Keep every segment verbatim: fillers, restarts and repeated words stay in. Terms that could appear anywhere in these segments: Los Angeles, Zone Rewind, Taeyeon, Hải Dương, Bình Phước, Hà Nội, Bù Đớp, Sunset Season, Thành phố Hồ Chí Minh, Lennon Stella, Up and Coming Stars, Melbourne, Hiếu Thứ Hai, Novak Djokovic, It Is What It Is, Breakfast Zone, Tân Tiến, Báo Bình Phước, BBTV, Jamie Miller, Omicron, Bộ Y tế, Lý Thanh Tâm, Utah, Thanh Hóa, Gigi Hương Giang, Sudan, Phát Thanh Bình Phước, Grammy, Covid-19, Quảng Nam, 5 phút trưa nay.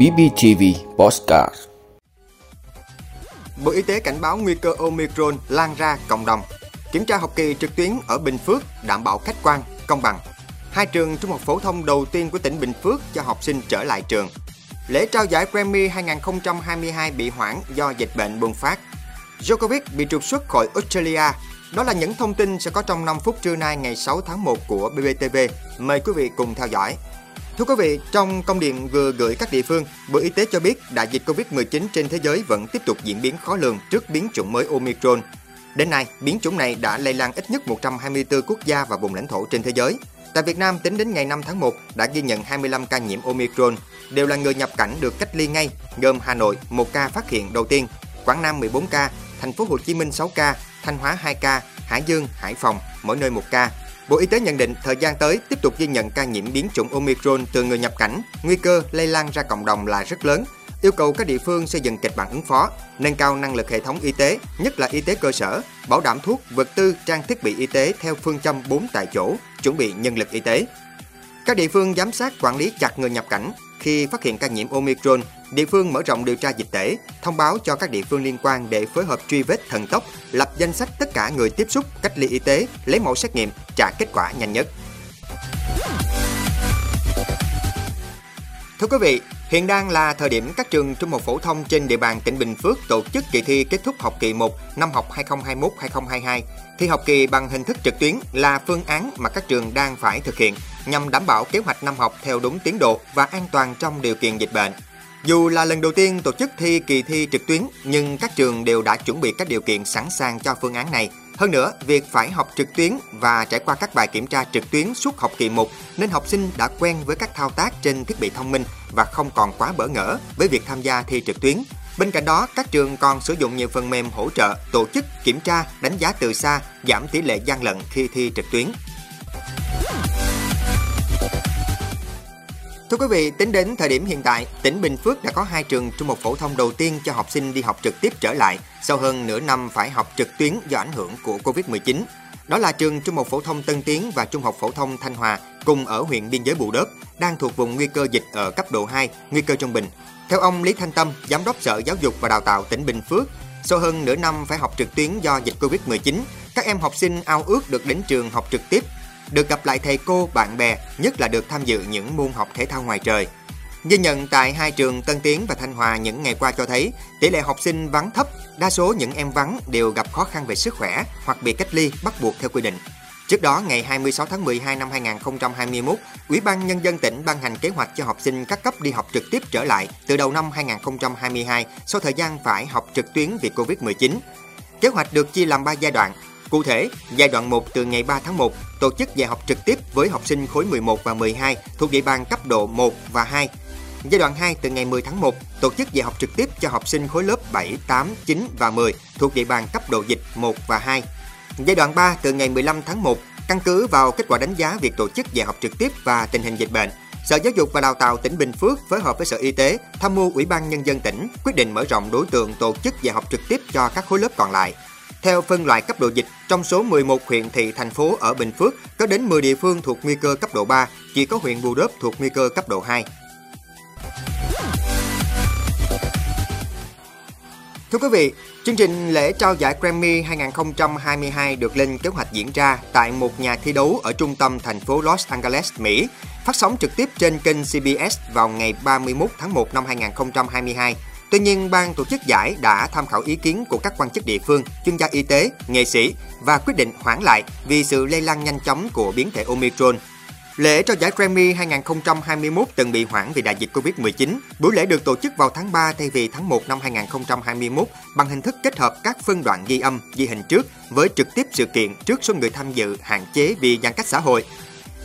bê bê tê vê Podcast. Bộ Y tế cảnh báo nguy cơ Omicron lan ra cộng đồng. Kiểm tra học kỳ trực tuyến ở Bình Phước đảm bảo khách quan, công bằng. Hai trường trung học phổ thông đầu tiên của tỉnh Bình Phước cho học sinh trở lại trường. Lễ trao giải Grammy hai không hai hai bị hoãn do dịch bệnh bùng phát. Djokovic bị trục xuất khỏi Australia. Đó là những thông tin sẽ có trong năm phút trưa nay ngày sáu tháng một của bê bê tê vê. Mời quý vị cùng theo dõi. Thưa quý vị, trong công điện vừa gửi các địa phương, Bộ Y tế cho biết đại dịch covid mười chín trên thế giới vẫn tiếp tục diễn biến khó lường trước biến chủng mới Omicron. Đến nay, biến chủng này đã lây lan ít nhất một trăm hai mươi tư quốc gia và vùng lãnh thổ trên thế giới. Tại Việt Nam, tính đến ngày năm tháng một đã ghi nhận hai mươi lăm ca nhiễm Omicron, đều là người nhập cảnh được cách ly ngay, gồm Hà Nội một ca phát hiện đầu tiên, Quảng Nam mười bốn ca, Thành phố Hồ Chí Minh sáu ca, Thanh Hóa hai ca, Hải Dương, Hải Phòng mỗi nơi một ca. Bộ Y tế nhận định thời gian tới tiếp tục ghi nhận ca nhiễm biến chủng Omicron từ người nhập cảnh, nguy cơ lây lan ra cộng đồng là rất lớn, yêu cầu các địa phương xây dựng kịch bản ứng phó, nâng cao năng lực hệ thống y tế, nhất là y tế cơ sở, bảo đảm thuốc, vật tư, trang thiết bị y tế theo phương châm bốn tại chỗ, chuẩn bị nhân lực y tế. Các địa phương giám sát quản lý chặt người nhập cảnh, khi phát hiện ca nhiễm Omicron, địa phương mở rộng điều tra dịch tễ, thông báo cho các địa phương liên quan để phối hợp truy vết thần tốc, lập danh sách tất cả người tiếp xúc, cách ly y tế, lấy mẫu xét nghiệm, trả kết quả nhanh nhất. Thưa quý vị, hiện đang là thời điểm các trường trung học phổ thông trên địa bàn tỉnh Bình Phước tổ chức kỳ thi kết thúc học kỳ một năm học hai không hai mốt hai không hai hai. Thi học kỳ bằng hình thức trực tuyến là phương án mà các trường đang phải thực hiện nhằm đảm bảo kế hoạch năm học theo đúng tiến độ và an toàn trong điều kiện dịch bệnh. Dù là lần đầu tiên tổ chức thi kỳ thi trực tuyến, nhưng các trường đều đã chuẩn bị các điều kiện sẵn sàng cho phương án này. Hơn nữa, việc phải học trực tuyến và trải qua các bài kiểm tra trực tuyến suốt học kỳ một nên học sinh đã quen với các thao tác trên thiết bị thông minh và không còn quá bỡ ngỡ với việc tham gia thi trực tuyến. Bên cạnh đó, các trường còn sử dụng nhiều phần mềm hỗ trợ, tổ chức, kiểm tra, đánh giá từ xa, giảm tỷ lệ gian lận khi thi trực tuyến. Thưa quý vị, tính đến thời điểm hiện tại, tỉnh Bình Phước đã có hai trường trung học phổ thông đầu tiên cho học sinh đi học trực tiếp trở lại sau hơn nửa năm phải học trực tuyến do ảnh hưởng của covid mười chín. Đó là trường trung học phổ thông Tân Tiến và trung học phổ thông Thanh Hóa, cùng ở huyện biên giới Bù Đớp, đang thuộc vùng nguy cơ dịch ở cấp độ hai, nguy cơ trung bình. Theo ông Lý Thanh Tâm, Giám đốc Sở Giáo dục và Đào tạo tỉnh Bình Phước, sau hơn nửa năm phải học trực tuyến do dịch covid mười chín, các em học sinh ao ước được đến trường học trực tiếp, được gặp lại thầy cô, bạn bè, nhất là được tham dự những môn học thể thao ngoài trời. Ghi nhận tại hai trường Tân Tiến và Thanh Hóa những ngày qua cho thấy tỷ lệ học sinh vắng thấp, đa số những em vắng đều gặp khó khăn về sức khỏe hoặc bị cách ly bắt buộc theo quy định. Trước đó, ngày hai mươi sáu tháng mười hai năm hai nghìn không trăm hai mươi mốt, Ủy ban Nhân dân tỉnh ban hành kế hoạch cho học sinh các cấp đi học trực tiếp trở lại từ đầu năm hai không hai hai sau thời gian phải học trực tuyến vì covid mười chín. Kế hoạch được chia làm ba giai đoạn. Cụ thể, giai đoạn một từ ngày ba tháng một, tổ chức dạy học trực tiếp với học sinh khối mười một và mười hai thuộc địa bàn cấp độ một và hai. Giai đoạn hai từ ngày mười tháng một, tổ chức dạy học trực tiếp cho học sinh khối lớp bảy, tám, chín và mười thuộc địa bàn cấp độ dịch một và hai. Giai đoạn ba từ ngày mười lăm tháng một, căn cứ vào kết quả đánh giá việc tổ chức dạy học trực tiếp và tình hình dịch bệnh, Sở Giáo dục và Đào tạo tỉnh Bình Phước phối hợp với Sở Y tế tham mưu Ủy ban Nhân dân tỉnh quyết định mở rộng đối tượng tổ chức dạy học trực tiếp cho các khối lớp còn lại. Theo phân loại cấp độ dịch, trong số mười một huyện thị thành phố ở Bình Phước, có đến mười địa phương thuộc nguy cơ cấp độ ba, chỉ có huyện Bù Đớp thuộc nguy cơ cấp độ hai. Thưa quý vị, chương trình lễ trao giải Grammy hai không hai hai được lên kế hoạch diễn ra tại một nhà thi đấu ở trung tâm thành phố Los Angeles, Mỹ, phát sóng trực tiếp trên kênh xê bê ét vào ngày ba mươi mốt tháng một năm hai nghìn không trăm hai mươi hai. Tuy nhiên, ban tổ chức giải đã tham khảo ý kiến của các quan chức địa phương, chuyên gia y tế, nghệ sĩ và quyết định hoãn lại vì sự lây lan nhanh chóng của biến thể Omicron. Lễ trao giải Grammy hai không hai mốt từng bị hoãn vì đại dịch covid mười chín. Buổi lễ được tổ chức vào tháng ba thay vì tháng một năm hai không hai mốt bằng hình thức kết hợp các phân đoạn ghi âm, ghi hình trước với trực tiếp sự kiện trước số người tham dự hạn chế vì giãn cách xã hội.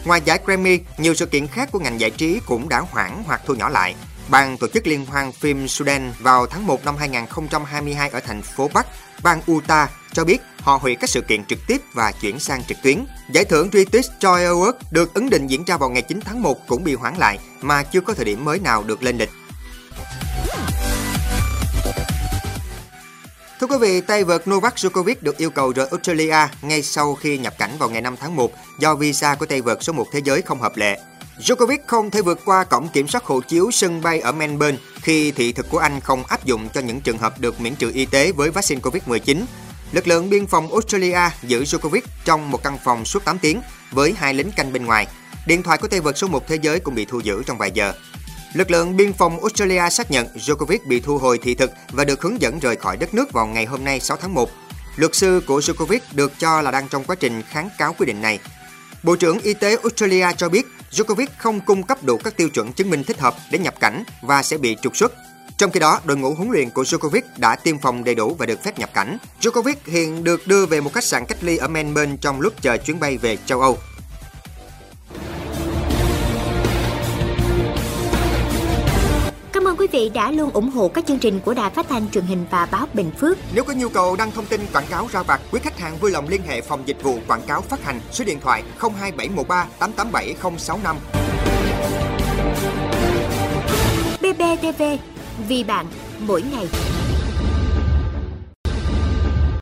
Ngoài giải Grammy, nhiều sự kiện khác của ngành giải trí cũng đã hoãn hoặc thu nhỏ lại. Ban tổ chức liên hoan phim Sudan vào tháng một năm hai không hai hai ở thành phố Bắc, bang Utah, cho biết họ hủy các sự kiện trực tiếp và chuyển sang trực tuyến. Giải thưởng Critics' Choice Awards được ấn định diễn ra vào ngày chín tháng một cũng bị hoãn lại mà chưa có thời điểm mới nào được lên lịch. Thưa quý vị, tay vợt Novak Djokovic được yêu cầu rời Australia ngay sau khi nhập cảnh vào ngày năm tháng một do visa của tay vợt số một thế giới không hợp lệ. Djokovic không thể vượt qua cổng kiểm soát hộ chiếu sân bay ở Melbourne khi thị thực của anh không áp dụng cho những trường hợp được miễn trừ y tế với vaccine covid mười chín. Lực lượng biên phòng Australia giữ Djokovic trong một căn phòng suốt tám tiếng với hai lính canh bên ngoài. Điện thoại của tay vợt số một thế giới cũng bị thu giữ trong vài giờ. Lực lượng biên phòng Australia xác nhận Djokovic bị thu hồi thị thực và được hướng dẫn rời khỏi đất nước vào ngày hôm nay sáu tháng một. Luật sư của Djokovic được cho là đang trong quá trình kháng cáo quyết định này. Bộ trưởng Y tế Australia cho biết Djokovic không cung cấp đủ các tiêu chuẩn chứng minh thích hợp để nhập cảnh và sẽ bị trục xuất. Trong khi đó, đội ngũ huấn luyện của Djokovic đã tiêm phòng đầy đủ và được phép nhập cảnh. Djokovic hiện được đưa về một khách sạn cách ly ở Melbourne trong lúc chờ chuyến bay về châu Âu. Cảm ơn quý vị đã luôn ủng hộ các chương trình của Đài Phát thanh Truyền hình và Báo Bình Phước. Nếu có nhu cầu đăng thông tin quảng cáo rao vặt, quý khách hàng vui lòng liên hệ phòng dịch vụ quảng cáo phát hành số điện thoại không hai bảy một ba tám tám bảy không sáu năm. bê bê tê vê, vì bạn mỗi ngày.